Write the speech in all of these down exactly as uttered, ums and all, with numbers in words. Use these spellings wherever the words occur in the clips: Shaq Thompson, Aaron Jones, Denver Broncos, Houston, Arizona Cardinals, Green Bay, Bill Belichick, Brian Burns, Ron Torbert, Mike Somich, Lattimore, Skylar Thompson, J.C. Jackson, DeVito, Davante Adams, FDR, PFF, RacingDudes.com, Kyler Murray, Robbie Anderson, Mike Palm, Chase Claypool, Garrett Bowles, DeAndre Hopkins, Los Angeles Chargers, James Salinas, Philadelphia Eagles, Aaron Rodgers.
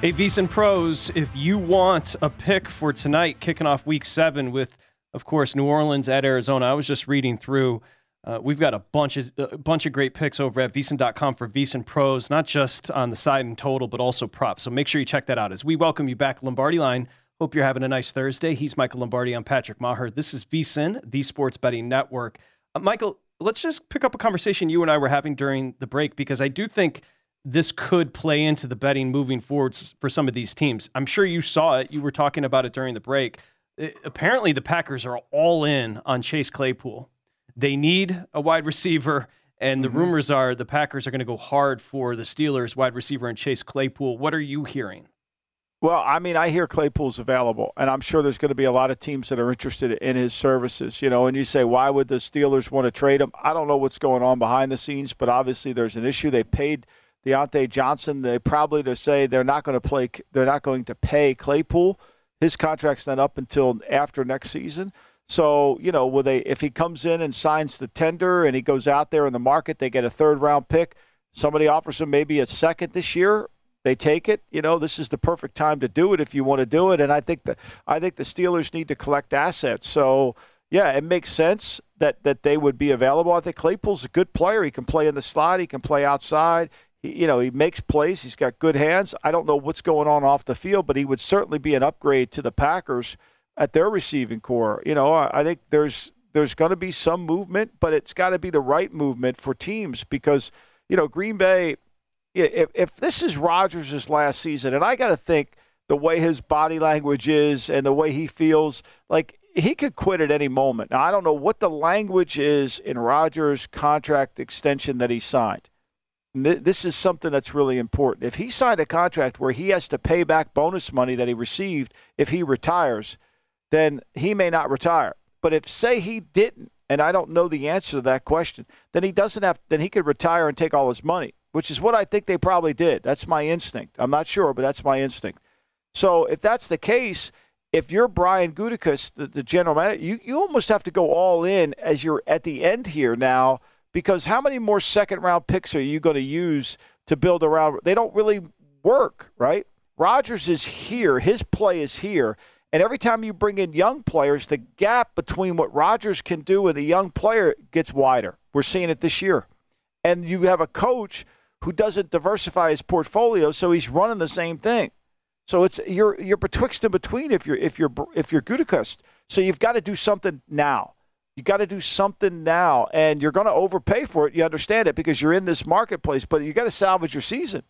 Hey, VSiN pros, if you want a pick for tonight, kicking off week seven with, of course, New Orleans at Arizona. I was just reading through. Uh, we've got a bunch, of, a bunch of great picks over at V S I N dot com for VSiN pros, not just on the side and total, but also props. So make sure you check that out. As we welcome you back, Lombardi Line, hope you're having a nice Thursday. He's Michael Lombardi. I'm Patrick Maher. This is VSiN, the Sports Betting Network. Uh, Michael, let's just pick up a conversation you and I were having during the break, because I do think this could play into the betting moving forward for some of these teams. I'm sure you saw it. You were talking about it during the break. It, apparently, the Packers are all in on Chase Claypool. They need a wide receiver, and the mm-hmm. rumors are the Packers are going to go hard for the Steelers wide receiver and Chase Claypool. What are you hearing? Well, I mean, I hear Claypool's available, and I'm sure there's going to be a lot of teams that are interested in his services, you know, and you say, why would the Steelers want to trade him? I don't know what's going on behind the scenes, but obviously there's an issue. They paid Deontay Johnson. They probably to say they're not going to play, they're not going to pay Claypool. His contract's not up until after next season. So, you know, will they, if he comes in and signs the tender and he goes out there in the market, they get a third round pick. Somebody offers him maybe a second this year. They take it. You know, this is the perfect time to do it if you want to do it. And I think the I think the Steelers need to collect assets. So, yeah, it makes sense that, that they would be available. I think Claypool's a good player. He can play in the slot. He can play outside. He, you know, he makes plays. He's got good hands. I don't know what's going on off the field, but he would certainly be an upgrade to the Packers at their receiving core. You know, I, I think there's there's going to be some movement, but it's got to be the right movement for teams because, you know, Green Bay – If, if this is Rodgers' last season, and I got to think the way his body language is and the way he feels, like he could quit at any moment. Now, I don't know what the language is in Rodgers' contract extension that he signed. Th- this is something that's really important. If he signed a contract where he has to pay back bonus money that he received if he retires, then he may not retire. But if, say, he didn't, and I don't know the answer to that question, then he doesn't have. Then he could retire and take all his money, which is what I think they probably did. That's my instinct. I'm not sure, but that's my instinct. So if that's the case, if you're Brian Gutekunst, the, the general manager, you, you almost have to go all in as you're at the end here now, because how many more second-round picks are you going to use to build around? They don't really work, right? Rodgers is here. His play is here. And every time you bring in young players, the gap between what Rodgers can do and the young player gets wider. We're seeing it this year. And you have a coach who doesn't diversify his portfolio, so he's running the same thing. So it's you're you're betwixt and between if you're if you're if you're Gutekunst. So you've got to do something now. You got to do something now, and you're going to overpay for it. You understand it because you're in this marketplace, but you got to salvage your season.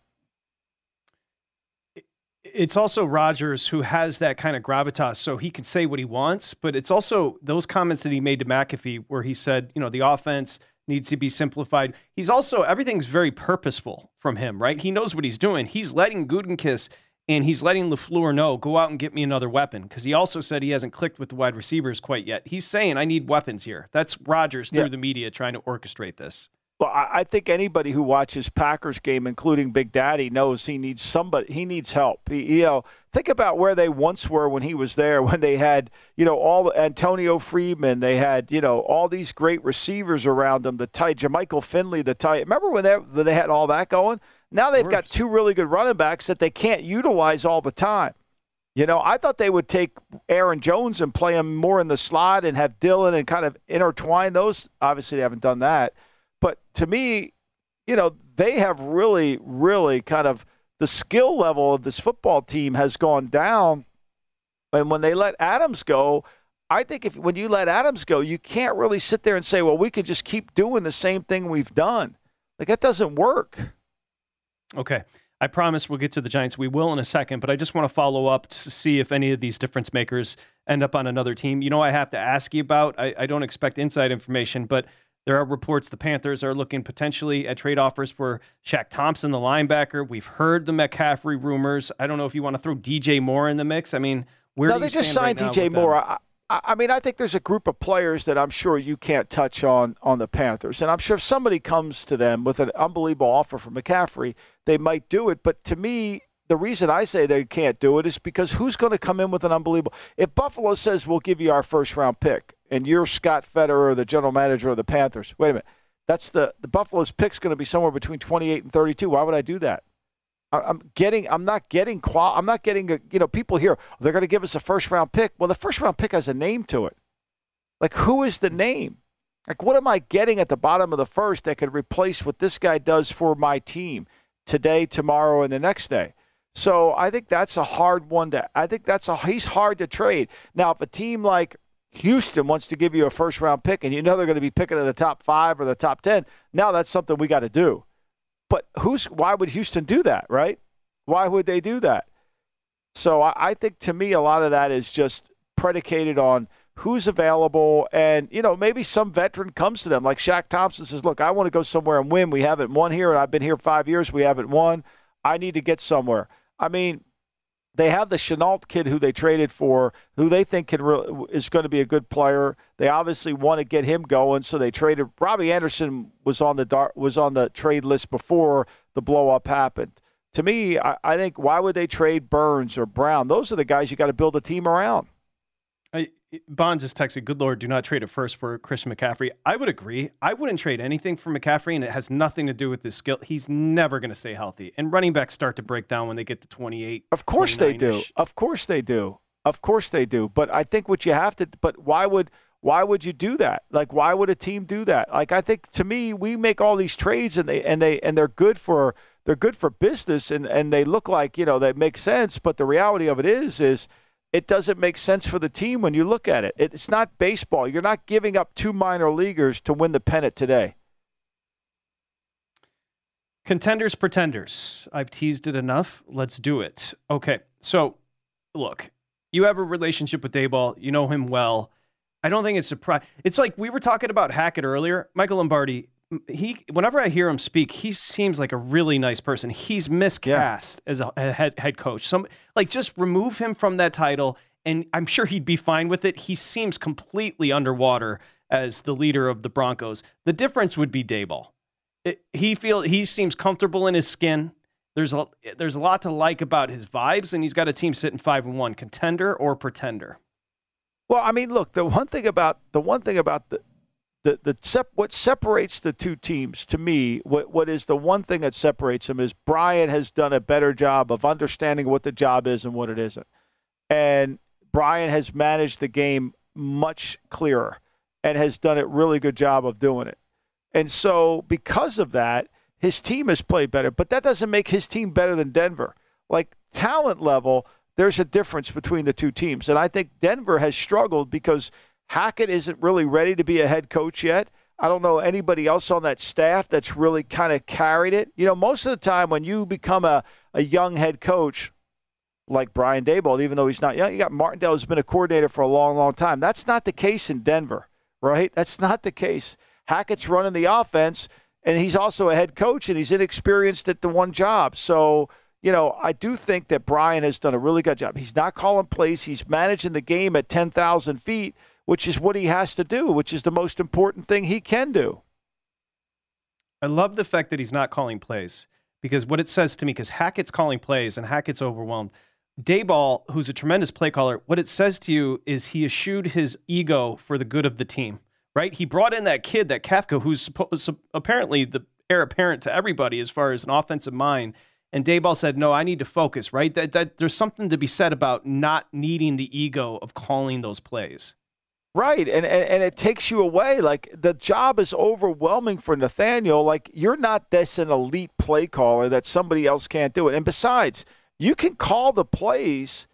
It's also Rodgers who has that kind of gravitas, so he can say what he wants. But it's also those comments that he made to McAfee, where he said, you know, the offense needs to be simplified. He's also, everything's very purposeful from him, right? He knows what he's doing. He's letting Gutekunst and he's letting LaFleur know, go out and get me another weapon. Because he also said he hasn't clicked with the wide receivers quite yet. He's saying, I need weapons here. That's Rodgers through yeah. the media trying to orchestrate this. Well, I think anybody who watches Packers game, including Big Daddy, knows he needs somebody. He needs help. He, you know, think about where they once were when he was there. When they had, you know, all Antonio Freeman, they had, you know, all these great receivers around them. The tight, Jermichael Finley, the tight. Remember when they they had all that going? Now they've got two really good running backs that they can't utilize all the time. You know, I thought they would take Aaron Jones and play him more in the slot and have Dillon and kind of intertwine those. Obviously, they haven't done that. But to me, you know, they have really, really kind of the skill level of this football team has gone down. And when they let Adams go, I think if when you let Adams go, you can't really sit there and say, well, we could just keep doing the same thing we've done. Like, that doesn't work. Okay. I promise we'll get to the Giants. We will in a second, but I just want to follow up to see if any of these difference makers end up on another team. You know, I have to ask you about, I, I don't expect inside information, but there are reports the Panthers are looking potentially at trade offers for Shaq Thompson, the linebacker. We've heard the McCaffrey rumors. I don't know if you want to throw D J Moore in the mix. I mean, where no, do you stand right now? No, they just signed D J Moore. I, I mean, I think there's a group of players that I'm sure you can't touch on on the Panthers. And I'm sure if somebody comes to them with an unbelievable offer for McCaffrey, they might do it. But to me, the reason I say they can't do it is because who's going to come in with an unbelievable – if Buffalo says we'll give you our first-round pick, and you're Scott Federer, the general manager of the Panthers. Wait a minute. That's the, the Buffalo's pick's going to be somewhere between twenty-eight and thirty-two. Why would I do that? I, I'm getting, I'm not getting, qual, I'm not getting, a, you know, people here, they're going to give us a first round pick. Well, the first round pick has a name to it. Like, who is the name? Like, what am I getting at the bottom of the first that could replace what this guy does for my team today, tomorrow, and the next day? So I think that's a hard one to, I think that's a, he's hard to trade. Now, if a team like Houston wants to give you a first-round pick, and you know they're going to be picking in the top five or the top ten. Now that's something we got to do. But who's? Why would Houston do that, right? Why would they do that? So I, I think, to me, a lot of that is just predicated on who's available, and, you know, maybe some veteran comes to them. Like Shaq Thompson says, look, I want to go somewhere and win. We haven't won here, and I've been here five years. We haven't won. I need to get somewhere. I mean, they have the Chenault kid who they traded for, who they think can re- is going to be a good player. They obviously want to get him going, so they traded. Robbie Anderson was on the dar- was on the trade list before the blow-up happened. To me, I, I think, why would they trade Burns or Brown? Those are the guys you got to build a team around. I, Bond just texted, good Lord, do not trade it first for Christian McCaffrey. I would agree. I wouldn't trade anything for McCaffrey, and it has nothing to do with his skill. He's never going to stay healthy. And running backs start to break down when they get to twenty-eight. Of course they do. Of course they do. Of course they do. But I think what you have to – but why would why would you do that? Like, why would a team do that? Like, I think, to me, we make all these trades, and, they, and, they, and they're good for they're good for business, and, and they look like, you know, they make sense. But the reality of it is is – it doesn't make sense for the team when you look at it. It's not baseball. You're not giving up two minor leaguers to win the pennant today. Contenders, pretenders. I've teased it enough. Let's do it. Okay, so look, you have a relationship with Daboll. You know him well. I don't think it's surprising. It's like we were talking about Hackett earlier. Michael Lombardi, he, whenever I hear him speak, he seems like a really nice person. He's miscast yeah. as a, a head, head coach. Some, like, just remove him from that title, and I'm sure he'd be fine with it. He seems completely underwater as the leader of the Broncos. The difference would be Daboll. It, he feel he seems comfortable in his skin. There's a, there's a lot to like about his vibes, and he's got a team sitting five and one. Contender or pretender? Well, I mean, look, the one thing about the one thing about the. The the sep- what separates the two teams, to me, what what is the one thing that separates them is Brian has done a better job of understanding what the job is and what it isn't. And Brian has managed the game much clearer and has done a really good job of doing it. And so because of that, his team has played better. But that doesn't make his team better than Denver. Like, talent level, there's a difference between the two teams. And I think Denver has struggled because – Hackett isn't really ready to be a head coach yet. I don't know anybody else on that staff that's really kind of carried it. You know, most of the time when you become a, a young head coach like Brian Daboll, even though he's not young, you got Martindale who's been a coordinator for a long, long time. That's not the case in Denver, right? That's not the case. Hackett's running the offense, and he's also a head coach, and he's inexperienced at the one job. So, you know, I do think that Brian has done a really good job. He's not calling plays. He's managing the game at ten thousand feet, which is what he has to do, which is the most important thing he can do. I love the fact that he's not calling plays, because what it says to me, because Hackett's calling plays and Hackett's overwhelmed. Daboll, who's a tremendous play caller, what it says to you is he eschewed his ego for the good of the team, right? He brought in that kid, that Kafka, who's apparently the heir apparent to everybody as far as an offensive mind. And Daboll said, no, I need to focus, right? That, that there's something to be said about not needing the ego of calling those plays. Right, and, and and it takes you away. Like, the job is overwhelming for Nathaniel. Like, you're not this an elite play caller that somebody else can't do it. And besides, you can call the plays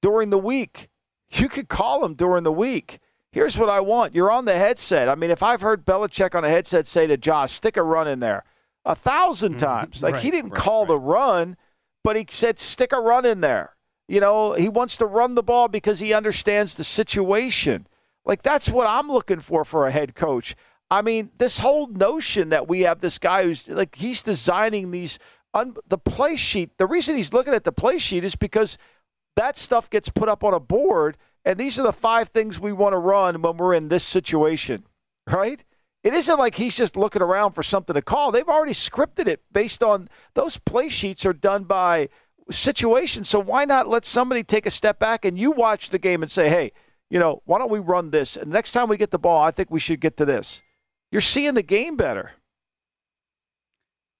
during the week. You can call them during the week. Here's what I want. You're on the headset. I mean, if I've heard Belichick on a headset say to Josh, stick a run in there a thousand times. Like, right, he didn't right, call right. the run, but he said stick a run in there. You know, he wants to run the ball because he understands the situation. Like, that's what I'm looking for for a head coach. I mean, this whole notion that we have this guy who's, like, he's designing these un- – the play sheet. The reason he's looking at the play sheet is because that stuff gets put up on a board, and these are the five things we want to run when we're in this situation, right? It isn't like he's just looking around for something to call. They've already scripted it based on – those play sheets are done by situations, so why not let somebody take a step back and you watch the game and say, hey – you know, why don't we run this? And next time we get the ball, I think we should get to this. You're seeing the game better.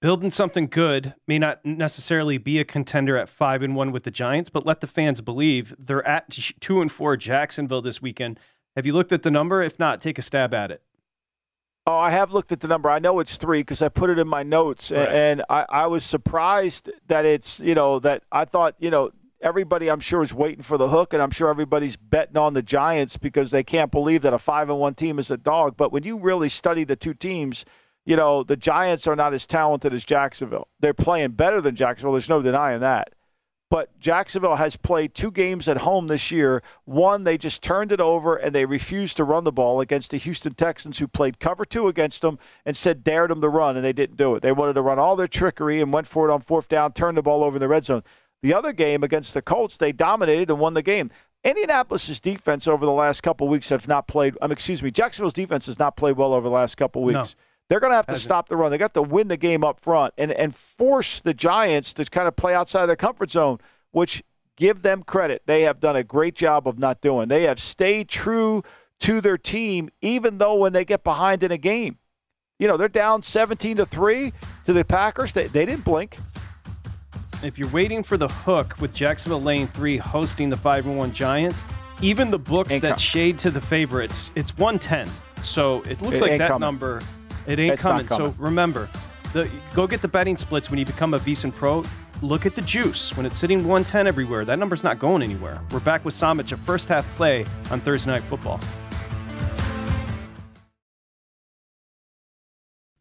Building something good may not necessarily be a contender at five and one with the Giants, but let the fans believe. They're at two and four Jacksonville this weekend. Have you looked at the number? If not, take a stab at it. Oh, I have looked at the number. I know it's three because I put it in my notes, right. and I, I was surprised that it's, you know, that I thought, you know, everybody, I'm sure, is waiting for the hook, and I'm sure everybody's betting on the Giants because they can't believe that a five and one team is a dog. But when you really study the two teams, you know, the Giants are not as talented as Jacksonville. They're playing better than Jacksonville. There's no denying that. But Jacksonville has played two games at home this year. One, they just turned it over, and they refused to run the ball against the Houston Texans, who played cover two against them and said dared them to run, and they didn't do it. They wanted to run all their trickery and went for it on fourth down, turned the ball over in the red zone. The other game against the Colts, they dominated and won the game. Indianapolis's defense over the last couple of weeks have not played. Um, excuse me, Jacksonville's defense has not played well over the last couple of weeks. No, they're going to have to stop the run. They got to win the game up front and and force the Giants to kind of play outside of their comfort zone, which, give them credit, they have done a great job of not doing. They have stayed true to their team, even though when they get behind in a game, you know, they're down seventeen to three to the Packers. They they didn't blink. If you're waiting for the hook with Jacksonville Lane three hosting the five and one Giants, even the books ain't that com- shade to the favorites, it's one ten. So it looks it like that coming. number, it ain't coming. coming. So remember, the, go get the betting splits when you become a VSiN Pro. Look at the juice. When it's sitting one ten everywhere, that number's not going anywhere. We're back with Samich, a first-half play on Thursday Night Football.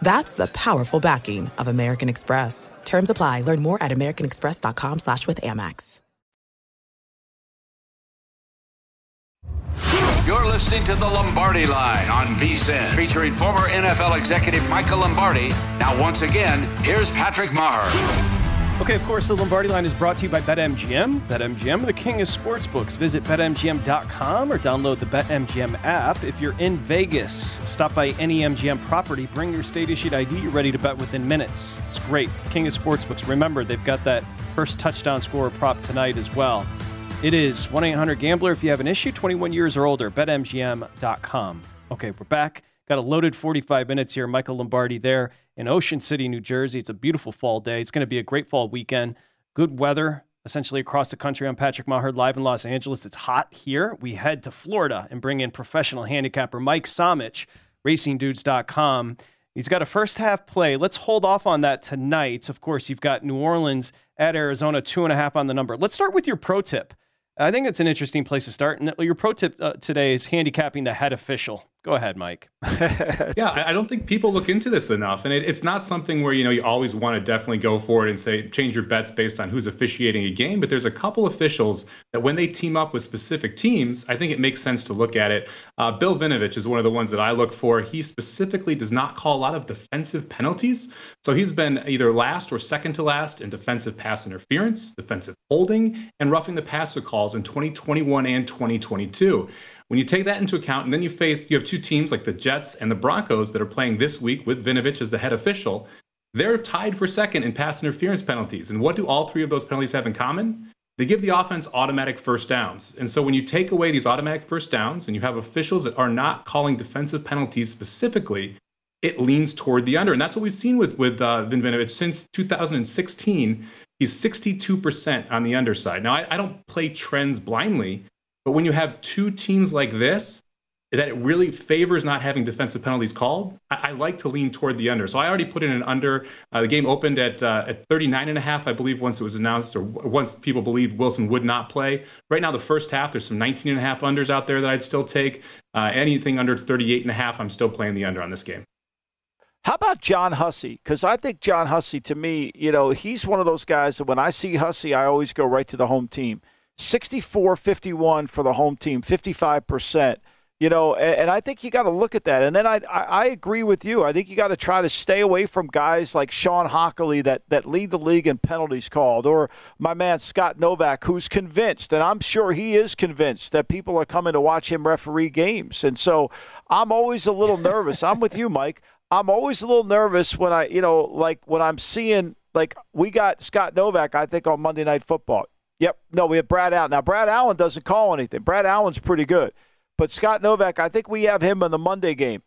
That's the powerful backing of American Express. Terms apply. Learn more at americanexpress.com slash with Amex. You're listening to The Lombardi Line on VSiN, featuring former N F L executive Michael Lombardi. Now, once again, here's Patrick Maher. Okay, of course, the Lombardi Line is brought to you by BetMGM. BetMGM, the king of sportsbooks. Visit bet M G M dot com or download the BetMGM app. If you're in Vegas, stop by any M G M property. Bring your state-issued I D. You're ready to bet within minutes. It's great. King of sportsbooks. Remember, they've got that first touchdown scorer prop tonight as well. It is one eight hundred gambler if you have an issue, twenty-one years or older, bet M G M dot com. Okay, we're back. Got a loaded forty-five minutes here. Michael Lombardi there in Ocean City, New Jersey. It's a beautiful fall day. It's going to be a great fall weekend. Good weather essentially across the country. I'm Patrick Maher live in Los Angeles. It's hot here. We head to Florida and bring in professional handicapper Mike Somich, racing dudes dot com. He's got a first half play. Let's hold off on that tonight. Of course, you've got New Orleans at Arizona, two and a half on the number. Let's start with your pro tip. I think that's an interesting place to start. And your pro tip uh, today is handicapping the head official. Go ahead, Mike. Yeah, I don't think people look into this enough. And it, it's not something where, you know, you always want to definitely go for it and say, change your bets based on who's officiating a game. But there's a couple officials that when they team up with specific teams, I think it makes sense to look at it. Uh, Bill Vinovich is one of the ones that I look for. He specifically does not call a lot of defensive penalties. So he's been either last or second to last in defensive pass interference, defensive holding, and roughing the passer calls in twenty twenty-one and twenty twenty-two. When you take that into account, and then you face, you have two teams like the Jets and the Broncos that are playing this week with Vinovich as the head official. They're tied for second in pass interference penalties. And what do all three of those penalties have in common? They give the offense automatic first downs. And so when you take away these automatic first downs and you have officials that are not calling defensive penalties specifically, it leans toward the under. And that's what we've seen with, with uh, Vin Vinovich since two thousand sixteen. He's sixty-two percent on the underside. Now, I, I don't play trends blindly, but when you have two teams like this, that it really favors not having defensive penalties called, I, I like to lean toward the under. So I already put in an under. Uh, the game opened at uh, at thirty-nine and a half, I believe, once it was announced, or once people believed Wilson would not play. Right now, the first half, there's some nineteen and a half unders out there that I'd still take. Uh, anything under thirty-eight and a half, I'm still playing the under on this game. How about John Hussey? Because I think John Hussey, to me, you know, he's one of those guys that when I see Hussey, I always go right to the home team. sixty-four fifty-one for the home team, fifty-five percent. You know, and, and I think you got to look at that. And then I, I I agree with you. I think you got to try to stay away from guys like Sean Hockley that, that lead the league in penalties called, or my man Scott Novak, who's convinced, and I'm sure he is convinced, that people are coming to watch him referee games. And so I'm always a little nervous. I'm with you, Mike. I'm always a little nervous when I, you know, like when I'm seeing, like we got Scott Novak, I think, on Monday Night Football. Yep. No, we have Brad Allen. Now, Brad Allen doesn't call anything. Brad Allen's pretty good. But Scott Novak, I think we have him on the Monday game.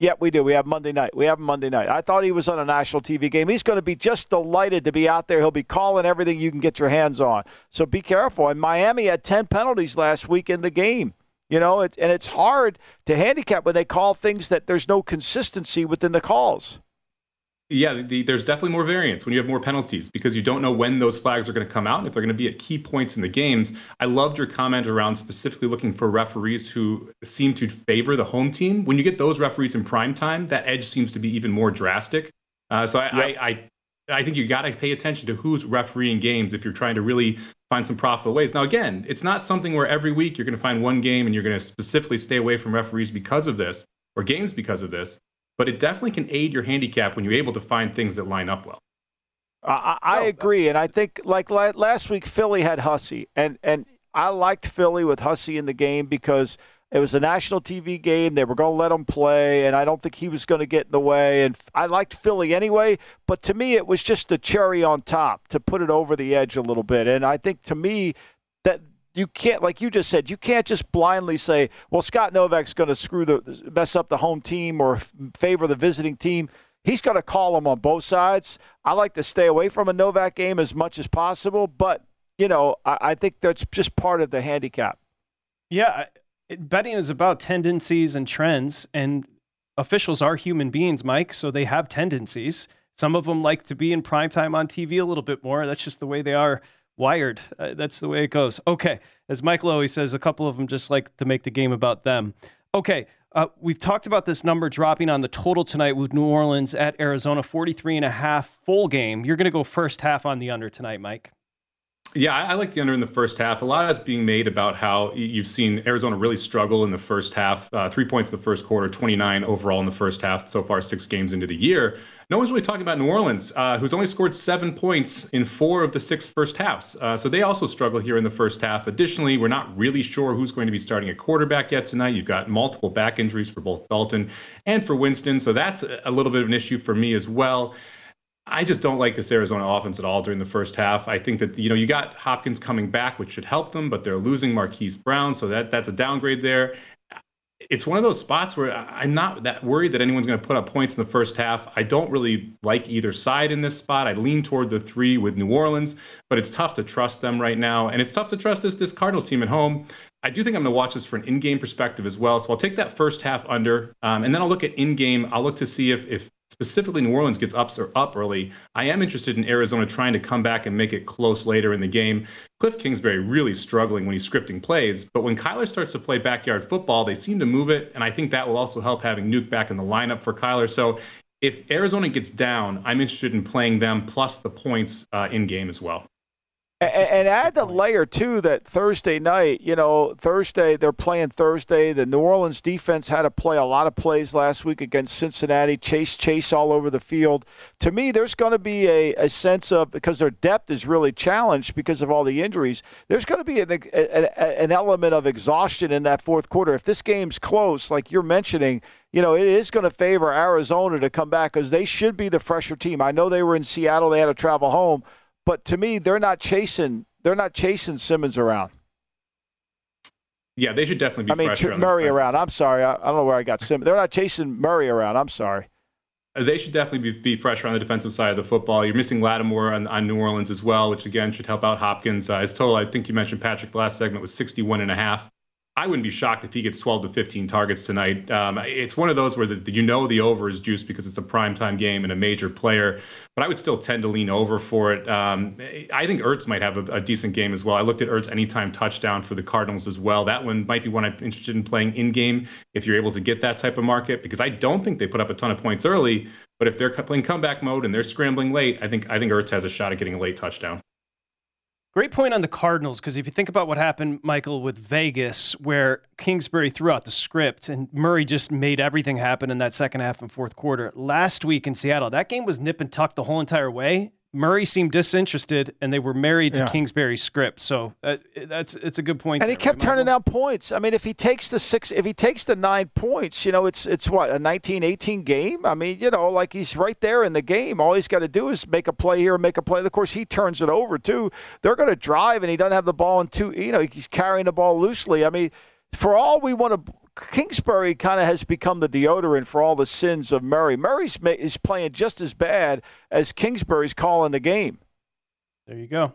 Yep, we do. We have Monday night. We have him Monday night. I thought he was on a national T V game. He's going to be just delighted to be out there. He'll be calling everything you can get your hands on. So be careful. And Miami had ten penalties last week in the game. You know, it, and it's hard to handicap when they call things that there's no consistency within the calls. Yeah, the, there's definitely more variance when you have more penalties because you don't know when those flags are going to come out and if they're going to be at key points in the games. I loved your comment around specifically looking for referees who seem to favor the home team. When you get those referees in prime time, that edge seems to be even more drastic. Uh, so I, yep. I, I I think you got to pay attention to who's refereeing games if you're trying to really find some profitable ways. Now, again, it's not something where every week you're going to find one game and you're going to specifically stay away from referees because of this or games because of this. But it definitely can aid your handicap when you're able to find things that line up well. I, I agree, and I think like last week Philly had Hussey, and and I liked Philly with Hussey in the game because it was a national T V game. They were going to let him play, and I don't think he was going to get in the way. And I liked Philly anyway, but to me it was just the cherry on top to put it over the edge a little bit. And I think to me that you can't, like you just said, you can't just blindly say, well, Scott Novak's going to screw the mess up the home team or favor the visiting team. He's going to call them on both sides. I like to stay away from a Novak game as much as possible, but, you know, I, I think that's just part of the handicap. Yeah, it, betting is about tendencies and trends, and officials are human beings, Mike, so they have tendencies. Some of them like to be in primetime on T V a little bit more. That's just the way they are wired. Uh, that's the way it goes. Okay. As Michael always says, a couple of them just like to make the game about them. Okay. Uh, we've talked about this number dropping on the total tonight with New Orleans at Arizona, forty-three and a half full game. You're going to go first half on the under tonight, Mike. Yeah, I like the under in the first half. A lot is being made about how you've seen Arizona really struggle in the first half. Uh, three points in the first quarter, twenty-nine overall in the first half so far, six games into the year. No one's really talking about New Orleans, uh, who's only scored seven points in four of the six first halves. Uh, so they also struggle here in the first half. Additionally, we're not really sure who's going to be starting at quarterback yet tonight. You've got multiple back injuries for both Dalton and for Winston. So that's a little bit of an issue for me as well. I just don't like this Arizona offense at all during the first half. I think that, you know, you got Hopkins coming back, which should help them, but they're losing Marquise Brown. So that that's a downgrade there. It's one of those spots where I'm not that worried that anyone's going to put up points in the first half. I don't really like either side in this spot. I lean toward the three with New Orleans, but it's tough to trust them right now. And it's tough to trust this, this Cardinals team at home. I do think I'm going to watch this for an in-game perspective as well. So I'll take that first half under, um, and then I'll look at in-game. I'll look to see if, if specifically New Orleans gets ups or up early. I am interested in Arizona trying to come back and make it close later in the game. Cliff Kingsbury really struggling when he's scripting plays, but when Kyler starts to play backyard football, they seem to move it, and I think that will also help having Nuke back in the lineup for Kyler. So if Arizona gets down, I'm interested in playing them plus the points uh, in-game as well. And, and add the layer, too, that Thursday night, you know, Thursday, they're playing Thursday. The New Orleans defense had to play a lot of plays last week against Cincinnati, chase, chase all over the field. To me, there's going to be a, a sense of, because their depth is really challenged because of all the injuries, there's going to be an, a, an element of exhaustion in that fourth quarter. If this game's close, like you're mentioning, you know, it is going to favor Arizona to come back because they should be the fresher team. I know they were in Seattle. They had to travel home. But to me, they're not chasing. They're not chasing Simmons around. Yeah, they should definitely be. I mean, fresher on Murray around. I'm sorry, I, I don't know where I got Simmons. They're not chasing Murray around. I'm sorry. They should definitely be, be fresher on the defensive side of the football. You're missing Lattimore on, on New Orleans as well, which again should help out Hopkins. Uh, his total, I think you mentioned Patrick the last segment, was sixty-one and a half. I wouldn't be shocked if he gets twelve to fifteen targets tonight. Um, it's one of those where the, the, you know the over is juiced because it's a primetime game and a major player, but I would still tend to lean over for it. Um, I think Ertz might have a, a decent game as well. I looked at Ertz anytime touchdown for the Cardinals as well. That one might be one I'm interested in playing in-game if you're able to get that type of market, because I don't think they put up a ton of points early, but if they're playing comeback mode and they're scrambling late, I think I think Ertz has a shot at getting a late touchdown. Great point on the Cardinals, because if you think about what happened, Michael, with Vegas, where Kingsbury threw out the script and Murray just made everything happen in that second half and fourth quarter. Last week in Seattle, that game was nip and tuck the whole entire way. Murray seemed disinterested, and they were married to yeah. Kingsbury's script. So uh, that's it's a good point. And there, he kept right, turning down points. I mean, if he takes the six, if he takes the nine points, you know, it's it's what, a nineteen eighteen game. I mean, you know, like he's right there in the game. All he's got to do is make a play here, make a play. Of course, he turns it over too. They're going to drive, and he doesn't have the ball in two. You know, he's carrying the ball loosely. I mean, for all we want to. Kingsbury kind of has become the deodorant for all the sins of Murray. Murray's is playing just as bad as Kingsbury's calling the game. There you go.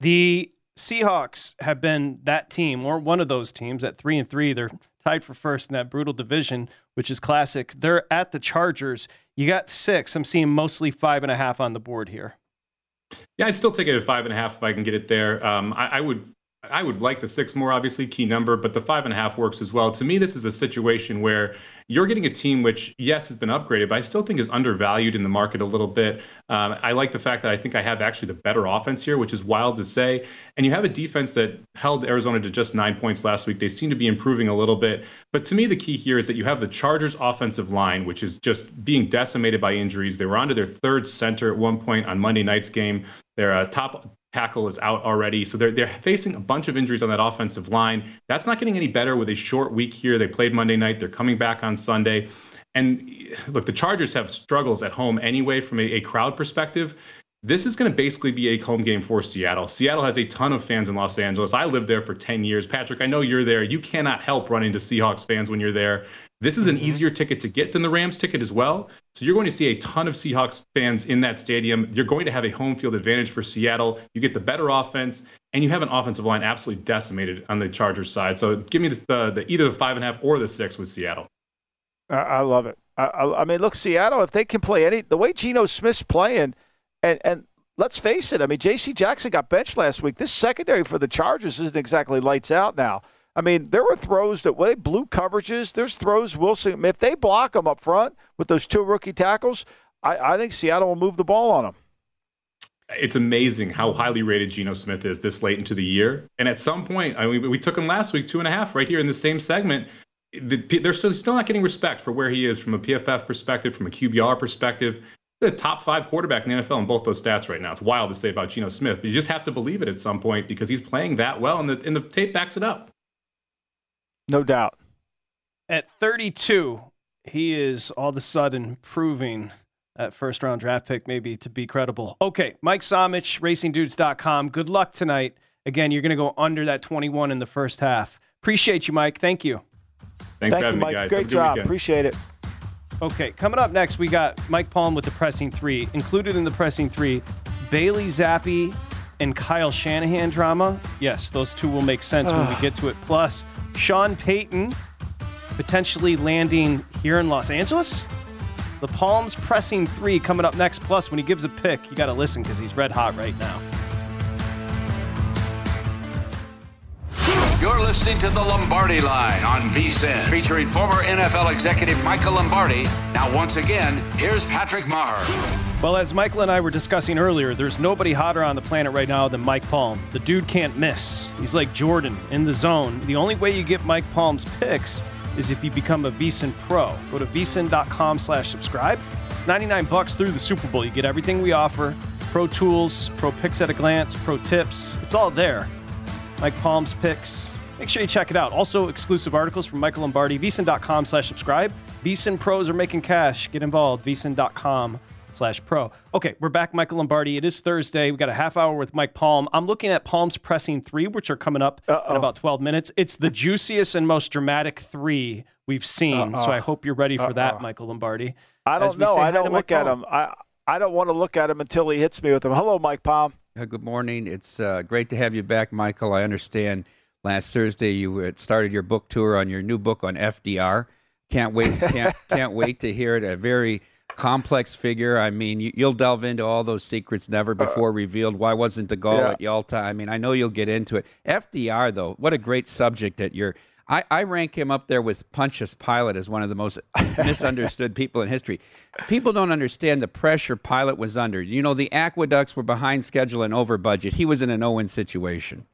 The Seahawks have been that team, or one of those teams, at three and three. They're tied for first in that brutal division, which is classic. They're at the Chargers. You got six. I'm seeing mostly five and a half on the board here. Yeah, I'd still take it at five and a half if I can get it there. Um, I, I would. I would like the six more, obviously, key number, but the five and a half works as well. To me, this is a situation where you're getting a team which, yes, has been upgraded, but I still think is undervalued in the market a little bit. Um, I like the fact that I think I have actually the better offense here, which is wild to say. And you have a defense that held Arizona to just nine points last week. They seem to be improving a little bit. But to me, the key here is that you have the Chargers offensive line, which is just being decimated by injuries. They were onto their third center at one point on Monday night's game. They're uh, top tackle is out already. So they're they're facing a bunch of injuries on that offensive line. That's not getting any better with a short week here. They played Monday night. They're coming back on Sunday. And look, the Chargers have struggles at home anyway from a, a crowd perspective. This is going to basically be a home game for Seattle. Seattle has a ton of fans in Los Angeles. I lived there for ten years. Patrick, I know you're there. You cannot help running to Seahawks fans when you're there. This is an easier ticket to get than the Rams ticket as well. So you're going to see a ton of Seahawks fans in that stadium. You're going to have a home field advantage for Seattle. You get the better offense, and you have an offensive line absolutely decimated on the Chargers side. So give me the, the, the either the five and a half or the six with Seattle. I, I love it. I, I, I mean, look, Seattle, if they can play any – the way Geno Smith's playing – And and let's face it, I mean, J C Jackson got benched last week. This secondary for the Chargers isn't exactly lights out now. I mean, there were throws that, well, they blew coverages. There's throws Wilson. If they block them up front with those two rookie tackles, I, I think Seattle will move the ball on them. it's amazing how highly rated Geno Smith is this late into the year. And at some point, I mean, we took him last week, two and a half right here in the same segment. They're still not getting respect for where he is from a P F F perspective, from a Q B R perspective. The top five quarterback in the N F L in both those stats right now. It's wild to say about Geno Smith, but you just have to believe it at some point because he's playing that well, and the and the tape backs it up. No doubt. At thirty-two, he is all of a sudden proving that first-round draft pick maybe to be credible. Okay, Mike Somich, Racing Dudes dot com. Good luck tonight. Again, you're going to go under that twenty-one in the first half. Appreciate you, Mike. Thank you. Thanks Thank for having you, me, guys. Great job. Weekend. Appreciate it. Okay, coming up next, we got Mike Palm with the Pressing Three. Included in the Pressing Three, Bailey Zappi and Kyle Shanahan drama. Yes, those two will make sense when we get to it. Plus, Sean Payton potentially landing here in Los Angeles. The Palm's Pressing Three coming up next. Plus, when he gives a pick, you got to listen because he's red hot right now. You're listening to The Lombardi Line on VSiN, featuring former N F L executive Michael Lombardi. Now, once again, here's Patrick Maher. Well, as Michael and I were discussing earlier, there's nobody hotter on the planet right now than Mike Palm. The dude can't miss. He's like Jordan in the zone. The only way you get Mike Palm's picks is if you become a VSiN Pro. Go to VSiN.com slash subscribe. It's ninety-nine bucks through the Super Bowl. You get everything we offer, pro tools, pro picks at a glance, pro tips. It's all there. Mike Palm's picks. Make sure you check it out. Also, exclusive articles from Michael Lombardi. VSiN.com slash subscribe. VSiN Pros are making cash. Get involved. VSiN.com slash pro. Okay, we're back, Michael Lombardi. It is Thursday. We got a half hour with Mike Palm. I'm looking at Palm's Pressing Three, which are coming up Uh-oh. in about twelve minutes. It's the juiciest and most dramatic three we've seen. Uh-oh. So I hope you're ready for Uh-oh. that, Michael Lombardi. I don't know. I don't look at him. I, I don't want to look at him until he hits me with him. Hello, Mike Palm. Good morning. It's uh, great to have you back, Michael. I understand last Thursday you started your book tour on your new book on F D R. Can't wait! Can't, can't wait to hear it. A very complex figure. I mean, you, you'll delve into all those secrets never before uh, revealed. Why wasn't the goal yeah. at Yalta? I mean, I know you'll get into it. F D R, though, what a great subject that you're. I, I rank him up there with Pontius Pilate as one of the most misunderstood people in history. People don't understand the pressure Pilate was under. You know, the aqueducts were behind schedule and over budget. He was in an oh and situation.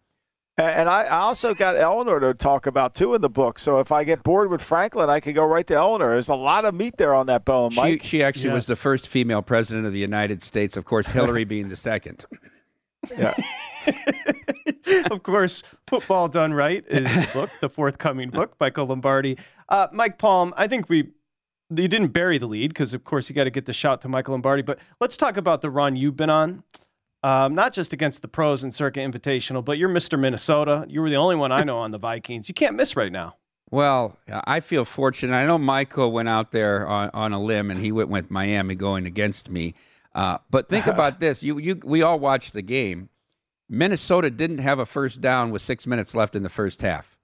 And I also got Eleanor to talk about, too, in the book. So if I get bored with Franklin, I can go right to Eleanor. There's a lot of meat there on that bone, Mike. She, she actually yeah. was the first female president of the United States, of course, Hillary being the second. Yeah. Of course, Football Done Right is the book, the forthcoming book, Michael Lombardi. Uh, Mike Palm, I think we you didn't bury the lead because, of course, you got to get the shout to Michael Lombardi. But let's talk about the run you've been on, um, not just against the pros in Circa Invitational, but you're Mister Minnesota. You were the only one I know on the Vikings. You can't miss right now. Well, I feel fortunate. I know Michael went out there on, on a limb, and he went with Miami going against me. Uh, but think about this. You, you, we all watched the game. Minnesota didn't have a first down with six minutes left in the first half.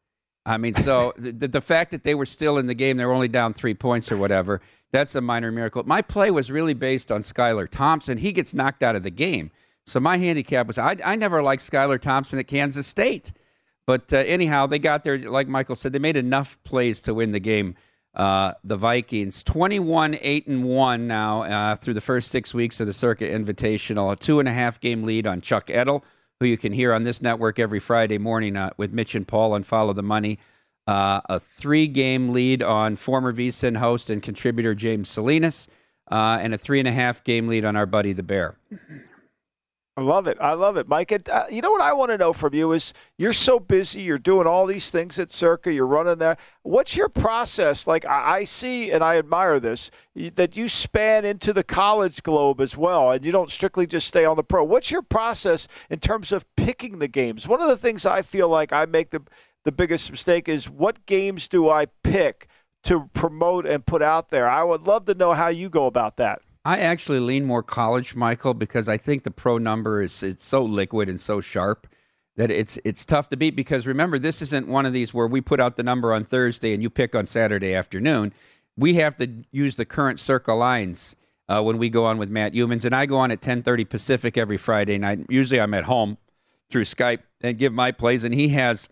I mean, so the, the fact that they were still in the game, they were only down three points or whatever, that's a minor miracle. My play was really based on Skylar Thompson. He gets knocked out of the game. So my handicap was, I, I never liked Skylar Thompson at Kansas State. But uh, anyhow, they got there, like Michael said, they made enough plays to win the game. Uh, the Vikings, twenty-one eight and one now uh, through the first six weeks of the Circa Invitational, a two and a half game lead on Chuck Edel, who you can hear on this network every Friday morning uh, with Mitch and Paul on Follow the Money, uh, a three game lead on former VSiN host and contributor James Salinas, uh, and a three and a half game lead on our buddy the Bear. I love it. I love it, Mike. And, uh, you know what I want to know from you is you're so busy. You're doing all these things at Circa. You're running that. What's your process? Like I, I see and I admire this, that you span into the college globe as well, and you don't strictly just stay on the pro. What's your process in terms of picking the games? One of the things I feel like I make the, the biggest mistake is what games do I pick to promote and put out there? I would love to know how you go about that. I actually lean more college, Michael, because I think the pro number is it's so liquid and so sharp that it's it's tough to beat. Because remember, this isn't one of these where we put out the number on Thursday and you pick on Saturday afternoon. We have to use the current Circa lines uh, when we go on with Matt Humans, and I go on at ten thirty Pacific every Friday night. Usually, I'm at home through Skype and give my plays, and he has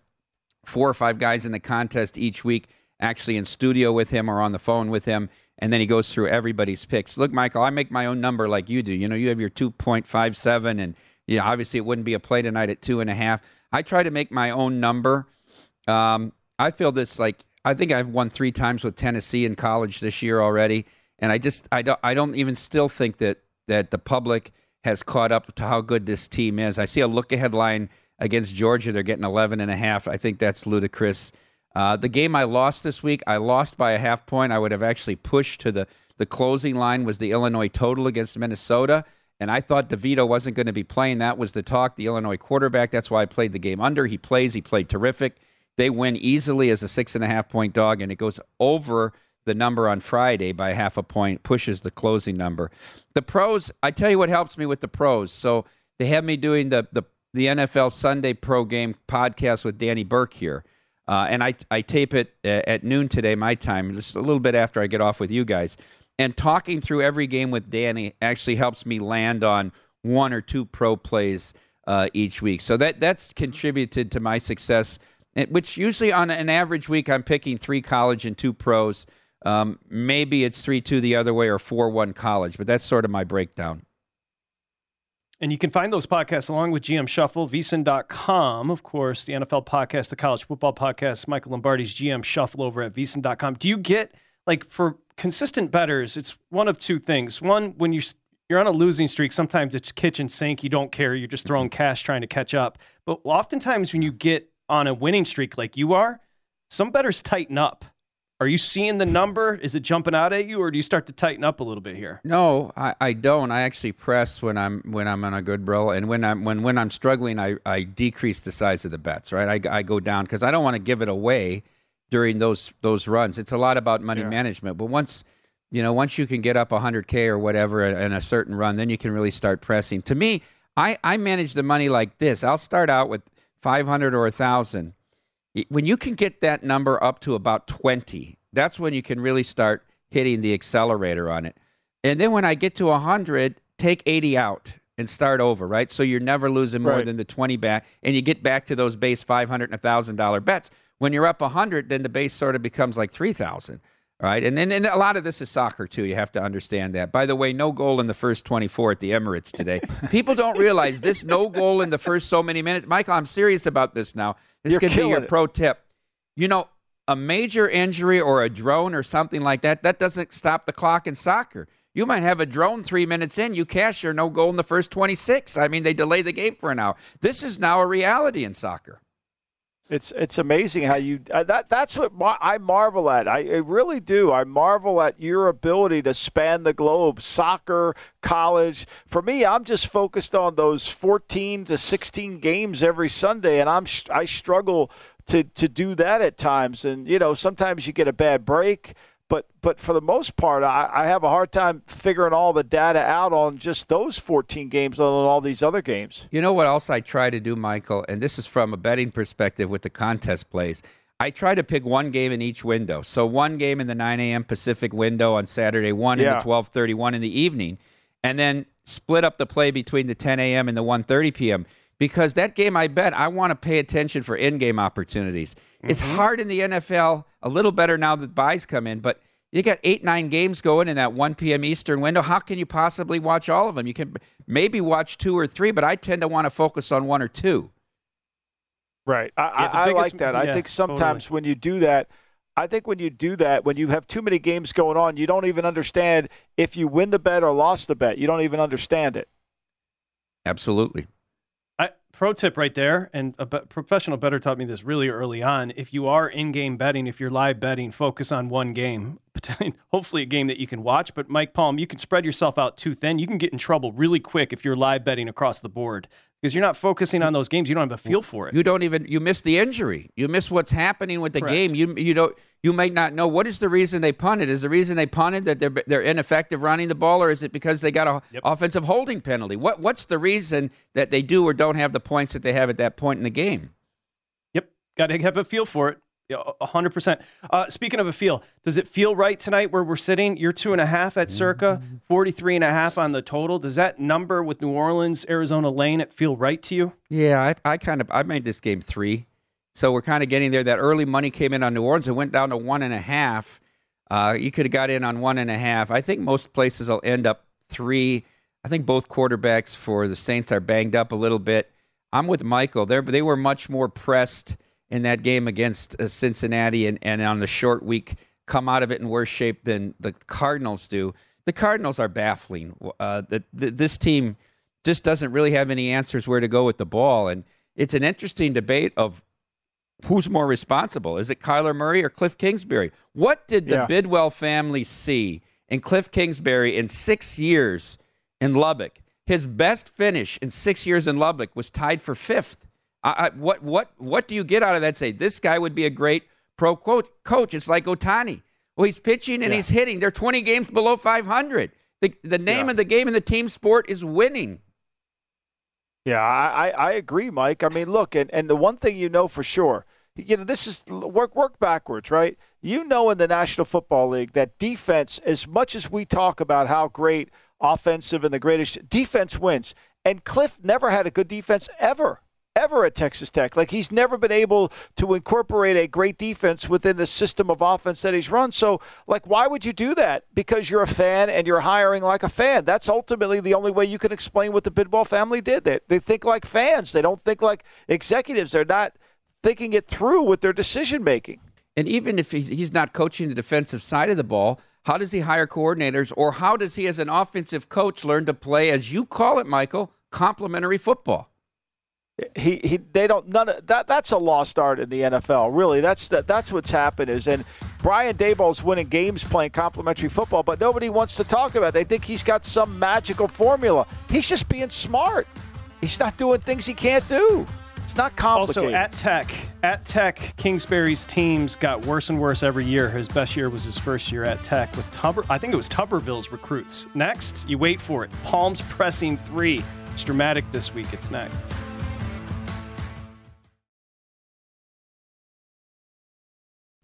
four or five guys in the contest each week, actually in studio with him or on the phone with him. And then he goes through everybody's picks. Look, Michael, I make my own number like you do. You know, you have your two point five seven, and you know, obviously it wouldn't be a play tonight at two and a half. I try to make my own number. Um, I feel this like I think I've won three times with Tennessee in college this year already, and I just I don't I don't even still think that that the public has caught up to how good this team is. I see a look-ahead line against Georgia. They're getting eleven and a half. I think that's ludicrous. Uh, the game I lost this week, I lost by a half point. I would have actually pushed to the, the closing line was the Illinois total against Minnesota, and I thought DeVito wasn't going to be playing. That was the talk, the Illinois quarterback. That's why I played the game under. He plays. He played terrific. They win easily as a six and a half point dog, and it goes over the number on Friday by half a point, pushes the closing number. The pros, I tell you what helps me with the pros. So they have me doing the the, the N F L Sunday Pro Game podcast with Danny Burke here. Uh, and I, I tape it at noon today, my time, just a little bit after I get off with you guys. And talking through every game with Danny actually helps me land on one or two pro plays uh, each week. So that that's contributed to my success, which usually on an average week I'm picking three college and two pros. Um, maybe it's three two the other way or four one college, but that's sort of my breakdown. And you can find those podcasts along with G M Shuffle, V S I N dot com. Of course, the N F L podcast, the college football podcast, Michael Lombardi's G M Shuffle over at V S I N dot com. Do you get, like, for consistent bettors, it's one of two things. One, when you, you're on a losing streak, sometimes it's kitchen sink. You don't care. You're just throwing cash trying to catch up. But oftentimes when you get on a winning streak like you are, some bettors tighten up. Are you seeing the number? Is it jumping out at you, or do you start to tighten up a little bit here? No, I, I don't. I actually press when I'm when I'm on a good roll, and when I'm when when I'm struggling, I, I decrease the size of the bets. Right, I, I go down because I don't want to give it away during those those runs. It's a lot about money yeah. management. But once you know, once you can get up one hundred K or whatever in a certain run, then you can really start pressing. To me, I I manage the money like this. I'll start out with five hundred or one thousand. When you can get that number up to about twenty, that's when you can really start hitting the accelerator on it. And then when I get to one hundred, take eighty out and start over, right? So you're never losing more right. than the twenty back, and you get back to those base five hundred and one thousand dollar bets. When you're up one hundred, then the base sort of becomes like three thousand, right? And then and a lot of this is soccer, too. You have to understand that. By the way, no goal in the first twenty-four at the Emirates today. People don't realize this no goal in the first so many minutes. Michael, I'm serious about this now. This could be your pro tip. You know, a major injury or a drone or something like that, that doesn't stop the clock in soccer. You might have a drone three minutes in. You cash your no goal in the first twenty-six. I mean, they delay the game for an hour. This is now a reality in soccer. It's it's amazing how you uh, – that that's what mar- I marvel at. I, I really do. I marvel at your ability to span the globe, soccer, college. For me, I'm just focused on those fourteen to sixteen games every Sunday, and I'm I struggle to, to do that at times. And, you know, sometimes you get a bad break. But but for the most part, I, I have a hard time figuring all the data out on just those fourteen games and all these other games. You know what else I try to do, Michael, and this is from a betting perspective with the contest plays. I try to pick one game in each window. So one game in the nine a.m. Pacific window on Saturday, one yeah. in the twelve thirty, one in the evening, and then split up the play between the ten a.m. and the one thirty p.m. Because that game I bet, I want to pay attention for in-game opportunities. Mm-hmm. It's hard in the N F L, a little better now that buys come in, but you got eight, nine games going in that one p.m. Eastern window. How can you possibly watch all of them? You can maybe watch two or three, but I tend to want to focus on one or two. Right. I, yeah, I, biggest, I like that. Yeah, I think sometimes totally. when you do that, I think when you do that, when you have too many games going on, you don't even understand if you win the bet or lost the bet. You don't even understand it. Absolutely. Pro tip right there, and a professional bettor taught me this really early on. If you are in-game betting, if you're live betting, focus on one game. Hopefully a game that you can watch, but Mike Palm, you can spread yourself out too thin. You can get in trouble really quick if you're live betting across the board because you're not focusing on those games. You don't have a feel for it. You don't even, you miss the injury. You miss what's happening with the Correct. game. You you don't, you might not know what is the reason they punted. Is the reason they punted that they're they're ineffective running the ball, or is it because they got a yep. offensive holding penalty? What What's the reason that they do or don't have the points that they have at that point in the game? Yep. Got to have a feel for it. A hundred percent. Uh, speaking of a feel, does it feel right tonight where we're sitting? You're two and a half at Circa, forty-three and a half on the total. Does that number with New Orleans, Arizona lane, it feel right to you? Yeah, I, I kind of, I made this game three. So we're kind of getting there. That early money came in on New Orleans. It went down to one and a half. Uh, you could have got in on one and a half. I think most places will end up three. I think both quarterbacks for the Saints are banged up a little bit. I'm with Michael. They're, they were much more pressed in that game against uh, Cincinnati and, and on the short week come out of it in worse shape than the Cardinals do. The Cardinals are baffling. Uh, the, the, this team just doesn't really have any answers where to go with the ball. And it's an interesting debate of who's more responsible. Is it Kyler Murray or Cliff Kingsbury? What did the yeah. Bidwell family see in Cliff Kingsbury in six years in Lubbock? His best finish in six years in Lubbock was tied for fifth. I, I, what what what do you get out of that? Say, this guy would be a great pro coach. It's like Otani. Well, he's pitching and yeah. he's hitting. They're twenty games below five hundred. The, the name yeah. of the game in the team sport is winning. Yeah, I, I agree, Mike. I mean, look, and, and the one thing you know for sure, you know, this is work work backwards, right? You know in the National Football League that defense, as much as we talk about how great offensive and the greatest, defense wins. And Cliff never had a good defense ever. ever at Texas Tech. Like, he's never been able to incorporate a great defense within the system of offense that he's run. So, like, why would you do that? Because you're a fan and you're hiring like a fan. That's ultimately the only way you can explain what the Bidwell family did. They, they think like fans. They don't think like executives. They're not thinking it through with their decision-making. And even if he's not coaching the defensive side of the ball, how does he hire coordinators, or how does he as an offensive coach learn to play, as you call it, Michael, complementary football? He, he, they don't. None of that. That's a lost art in the N F L. Really, that's that, that's what's happened. Is and Brian Daboll's winning games playing complementary football, but nobody wants to talk about it. They think he's got some magical formula. He's just being smart. He's not doing things he can't do. It's not complicated. Also, at Tech, at Tech, Kingsbury's teams got worse and worse every year. His best year was his first year at Tech with Tuber. I think it was Tuberville's recruits. Next, you wait for it. Palms pressing three. It's dramatic this week. It's next.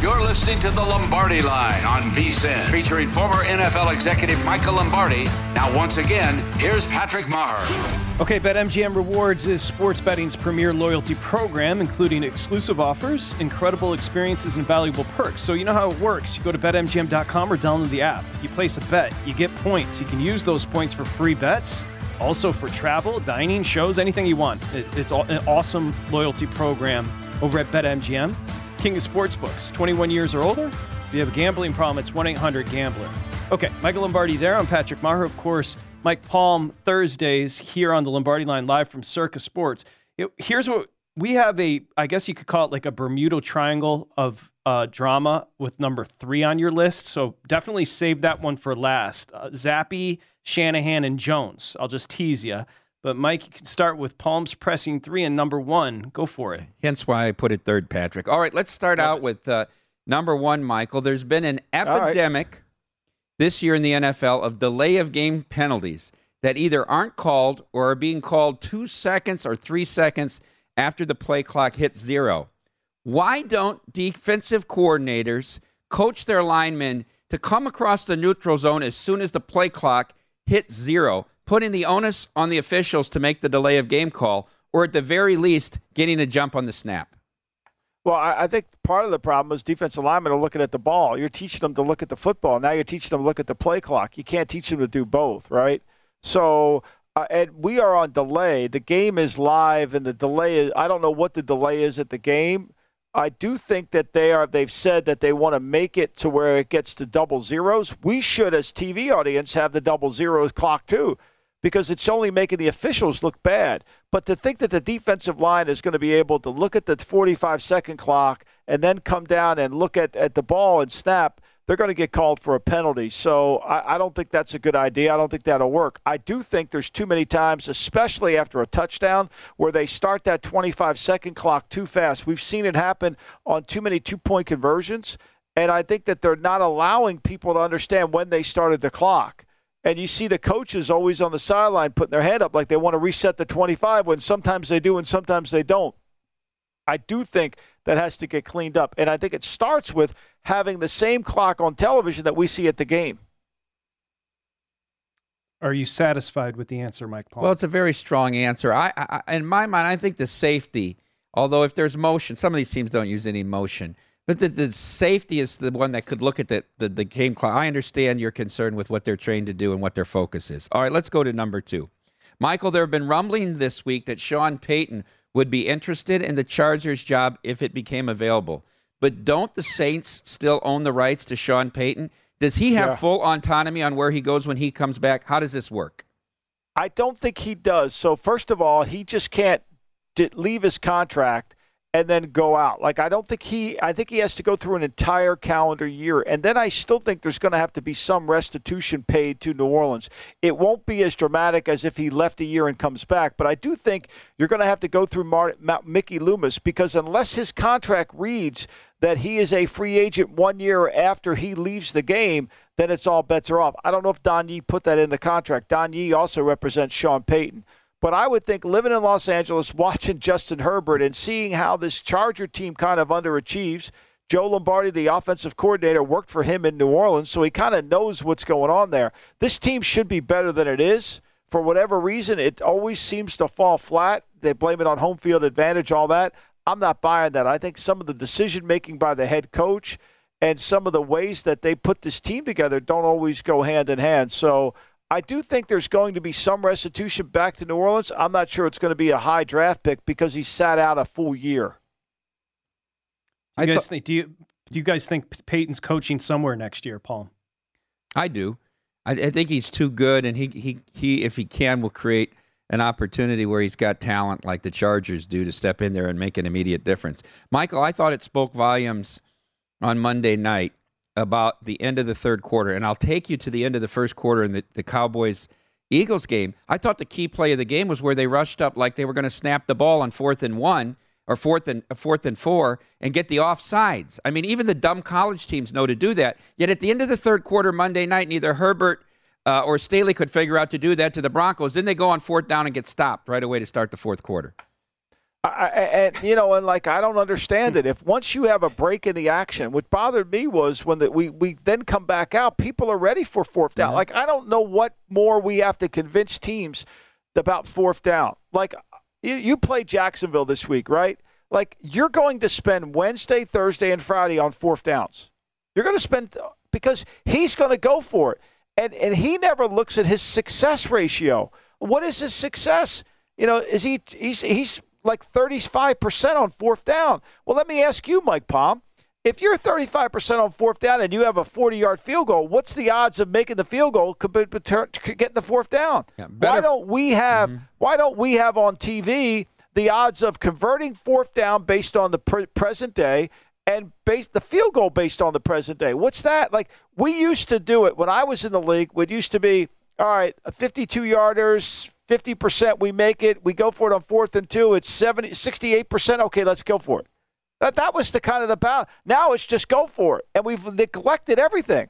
You're listening to The Lombardi Line on VSiN, featuring former N F L executive Michael Lombardi. Now, once again, here's Patrick Maher. Okay, BetMGM Rewards is sports betting's premier loyalty program, including exclusive offers, incredible experiences, and valuable perks. So you know how it works. You go to bet M G M dot com or download the app. You place a bet. You get points. You can use those points for free bets, also for travel, dining, shows, anything you want. It's an awesome loyalty program over at BetMGM. King of Sportsbooks, twenty-one years or older. If you have a gambling problem, it's one eight hundred gambler. Okay, Michael Lombardi there. I'm Patrick Maher. Of course, Mike Palm, Thursdays here on the Lombardi Line, live from Circa Sports. It, here's what we have a, I guess you could call it like a Bermuda Triangle of uh, drama with number three on your list. So definitely save that one for last. Uh, Zappy, Shanahan, and Jones. I'll just tease you. But, Mike, you can start with Palms pressing three and number one. Go for it. Hence why I put it third, Patrick. All right, let's start out with uh, number one, Michael. There's been an epidemic right. this year in the N F L of delay of game penalties that either aren't called or are being called two seconds or three seconds after the play clock hits zero. Why don't defensive coordinators coach their linemen to come across the neutral zone as soon as the play clock hits zero, putting the onus on the officials to make the delay of game call, or at the very least, getting a jump on the snap? Well, I think part of the problem is defensive linemen are looking at the ball. You're teaching them to look at the football. Now you're teaching them to look at the play clock. You can't teach them to do both, right? So, uh, and we are on delay. The game is live, and the delay is – I don't know what the delay is at the game. I do think that they are – they've said that they want to make it to where it gets to double zeros. We should, as T V audience, have the double zeros clock too, because it's only making the officials look bad. But to think that the defensive line is going to be able to look at the forty-five second clock and then come down and look at, at the ball and snap, they're going to get called for a penalty. So I, I don't think that's a good idea. I don't think that'll work. I do think there's too many times, especially after a touchdown, where they start that twenty-five second clock too fast. We've seen it happen on too many two-point conversions, and I think that they're not allowing people to understand when they started the clock. And you see the coaches always on the sideline putting their head up like they want to reset the twenty-five, when sometimes they do and sometimes they don't. I do think that has to get cleaned up. And I think it starts with having the same clock on television that we see at the game. Are you satisfied with the answer, Mike Paul? Well, it's a very strong answer. I, I, in my mind, I think the safety, although if there's motion, some of these teams don't use any motion, but the, the safety is the one that could look at the, the, the game clock. I understand your concern with what they're trained to do and what their focus is. All right, let's go to number two. Michael, there have been rumblings this week that Sean Payton would be interested in the Chargers job if it became available. But don't the Saints still own the rights to Sean Payton? Does he have yeah. full autonomy on where he goes when he comes back? How does this work? I don't think he does. So, first of all, he just can't leave his contract and then go out. Like, I don't think he, I think he has to go through an entire calendar year. And then I still think there's going to have to be some restitution paid to New Orleans. It won't be as dramatic as if he left a year and comes back. But I do think you're going to have to go through Mar- Ma- Mickey Loomis, because unless his contract reads that he is a free agent one year after he leaves the game, then it's all bets are off. I don't know if Don Yee put that in the contract. Don Yee also represents Sean Payton. But I would think living in Los Angeles, watching Justin Herbert and seeing how this Charger team kind of underachieves, Joe Lombardi, the offensive coordinator, worked for him in New Orleans, so he kind of knows what's going on there. This team should be better than it is. For whatever reason, it always seems to fall flat. They blame it on home field advantage, all that. I'm not buying that. I think some of the decision-making by the head coach and some of the ways that they put this team together don't always go hand in hand. So I do think there's going to be some restitution back to New Orleans. I'm not sure it's going to be a high draft pick because he sat out a full year. Do you, guys, th- think, do you, do you guys think Peyton's coaching somewhere next year, Paul? I do. I, I think he's too good, and he, he, he, if he can, will create an opportunity where he's got talent like the Chargers do to step in there and make an immediate difference. Michael, I thought it spoke volumes on Monday night about the end of the third quarter, and I'll take you to the end of the first quarter in the, the Cowboys-Eagles game. I thought the key play of the game was where they rushed up like they were going to snap the ball on fourth and one or fourth and fourth and four and get the offsides. I mean, even the dumb college teams know to do that. Yet at the end of the third quarter Monday night, neither Herbert uh, or Staley could figure out to do that to the Broncos. Then they go on fourth down and get stopped right away to start the fourth quarter. I, and, you know, and like, I don't understand it. If once you have a break in the action, what bothered me was when the, we, we then come back out, people are ready for fourth down. Mm-hmm. Like, I don't know what more we have to convince teams about fourth down. Like, you, you play Jacksonville this week, right? Like, you're going to spend Wednesday, Thursday, and Friday on fourth downs. You're going to spend – because he's going to go for it. And, and he never looks at his success ratio. What is his success? You know, is he – he's he's – like thirty-five percent on fourth down. Well, let me ask you, Mike Palm, if you're thirty-five percent on fourth down and you have a forty-yard field goal, what's the odds of making the field goal compared to getting the fourth down? Yeah, why don't we have mm-hmm. why don't we have on T V the odds of converting fourth down based on the pre- present day and based the field goal based on the present day? What's that? Like, we used to do it when I was in the league. It used to be, all right, fifty-two-yarders, fifty percent, we make it. We go for it on fourth and two. It's seventy, sixty-eight percent. Okay, let's go for it. That that was the kind of the balance. Now it's just go for it, and we've neglected everything.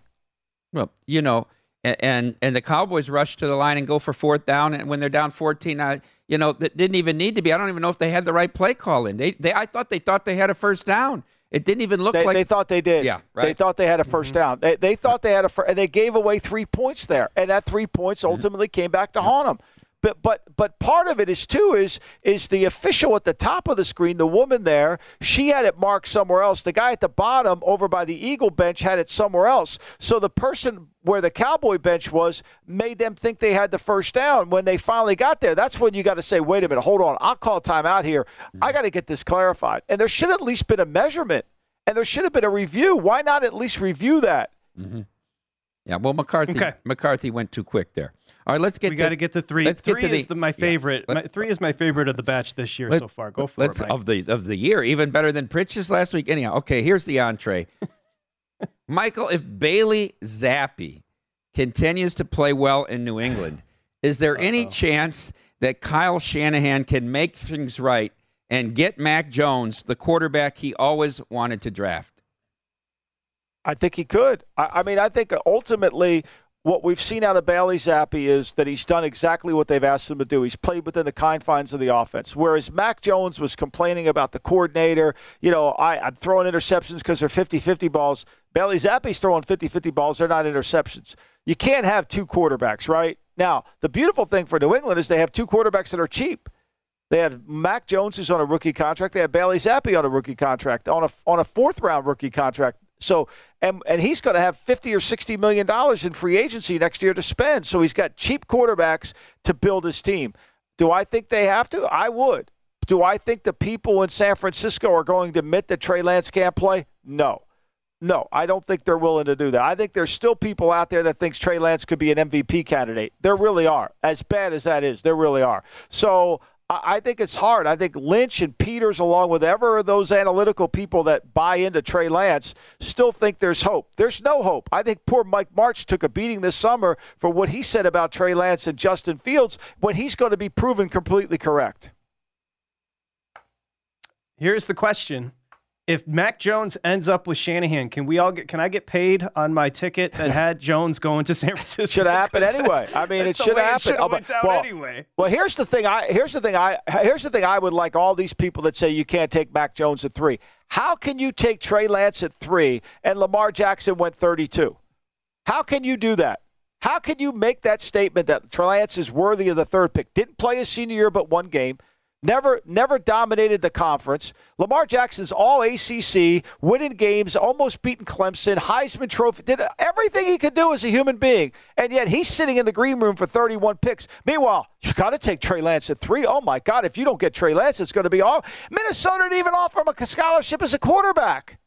Well, you know, and, and and the Cowboys rush to the line and go for fourth down, and when they're down fourteen, I, you know, that didn't even need to be. I don't even know if they had the right play call in. They, they I thought they thought they had a first down. It didn't even look they, like they thought they did. Yeah, right. They thought they had a first mm-hmm. down. They they thought they had a first, and they gave away three points there, and that three points ultimately mm-hmm. came back to mm-hmm. haunt them. But but but part of it is too is is the official at the top of the screen, the woman there, she had it marked somewhere else. The guy at the bottom over by the Eagle bench had it somewhere else. So the person where the Cowboy bench was made them think they had the first down. When they finally got there, that's when you got to say, wait a minute, hold on, I'll call timeout here. I got to get this clarified. And there should have at least been a measurement, and there should have been a review. Why not at least review that? Mm-hmm. Yeah, well, McCarthy okay. McCarthy went too quick there. All right, let's get we to, gotta get to three. Let's three get to is the, my favorite. Yeah, let, my, three is my favorite of the batch this year so far. Go for let's, it, Mike. Of the of the year, even better than Pritch's last week. Anyhow, okay, here's the entree. Michael, if Bailey Zappi continues to play well in New England, is there Uh-oh. any chance that Kyle Shanahan can make things right and get Mac Jones, the quarterback he always wanted to draft? I think he could. I, I mean, I think ultimately – what we've seen out of Bailey Zappi is that he's done exactly what they've asked him to do. He's played within the confines of the offense. Whereas Mac Jones was complaining about the coordinator, you know, I, I'm throwing interceptions because they're fifty-fifty balls. Bailey Zappi's throwing fifty-fifty balls. They're not interceptions. You can't have two quarterbacks, right? Now, the beautiful thing for New England is they have two quarterbacks that are cheap. They have Mac Jones, who's on a rookie contract. They have Bailey Zappi on a rookie contract, on a, on a fourth-round rookie contract. So, and and he's going to have fifty or sixty million dollars in free agency next year to spend. So he's got cheap quarterbacks to build his team. Do I think they have to? I would. Do I think the people in San Francisco are going to admit that Trey Lance can't play? No. No, I don't think they're willing to do that. I think there's still people out there that thinks Trey Lance could be an M V P candidate. There really are. As bad as that is, there really are. So I think it's hard. I think Lynch and Peters, along with ever those analytical people that buy into Trey Lance, still think there's hope. There's no hope. I think poor Mike Martz took a beating this summer for what he said about Trey Lance and Justin Fields when he's going to be proven completely correct. Here's the question. If Mac Jones ends up with Shanahan, can we all get? Can I get paid on my ticket that had Jones going to San Francisco? Should happen anyway. I mean, it should happen. It went down well, anyway. Well, here's the thing. I here's the thing. I here's the thing. I would like all these people that say you can't take Mac Jones at three. How can you take Trey Lance at three and Lamar Jackson went thirty-two? How can you do that? How can you make that statement that Trey Lance is worthy of the third pick? Didn't play his senior year, but one game. Never never dominated the conference. Lamar Jackson's all A C C, winning games, almost beating Clemson, Heisman Trophy, did everything he could do as a human being. And yet he's sitting in the green room for thirty-one picks. Meanwhile, you got to take Trey Lance at three. Oh, my God, if you don't get Trey Lance, it's going to be all. Minnesota didn't even offer him a scholarship as a quarterback.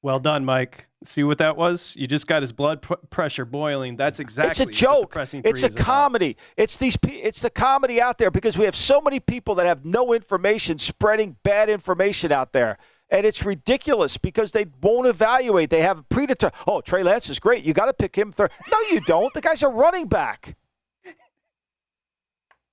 Well done, Mike. See what that was? You just got his blood pr- pressure boiling. That's exactly what the pressing three is about. It's a joke. It's a comedy. It's these. It's the comedy out there because we have so many people that have no information spreading bad information out there. And it's ridiculous because they won't evaluate. They have a predetermined, oh, Trey Lance is great. You got to pick him third. No, you don't. The guy's a running back.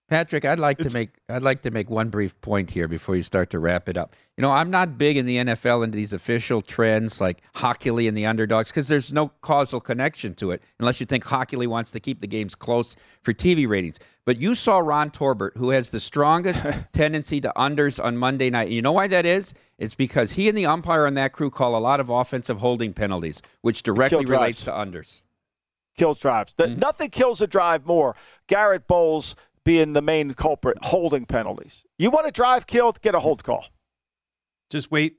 Patrick, I'd like to make I'd like to make one brief point here before you start to wrap it up. You know, I'm not big in the N F L into these official trends like Hockley and the underdogs because there's no causal connection to it unless you think Hockley wants to keep the games close for T V ratings. But you saw Ron Torbert, who has the strongest tendency to unders on Monday night. You know why that is? It's because he and the umpire on that crew call a lot of offensive holding penalties, which directly relates to unders. Kills drives. Mm-hmm. Nothing kills a drive more. Garrett Bowles being the main culprit, holding penalties. You want to drive killed, get a hold call. Just wait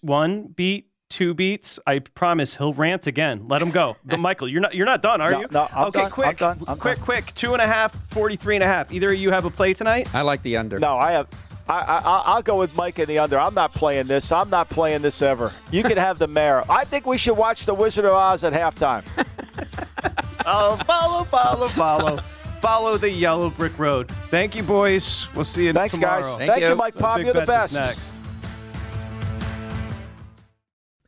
one beat, two beats. I promise he'll rant again. Let him go. But Michael, you're not you're not done, are no, you? No, I'm okay, done. quick, I'm done. I'm quick, done. quick. Two and a half, forty-three and a half. Either of you have a play tonight? I like the under. No, I have. I, I I'll go with Mike in the under. I'm not playing this. I'm not playing this ever. You can have the mayor. I think we should watch The Wizard of Oz at halftime. Oh, follow, follow, follow. Follow the yellow brick road. Thank you, boys. We'll see you Thanks, tomorrow. Guys. Thank, Thank you. you, Mike Pop. You're the best. Next.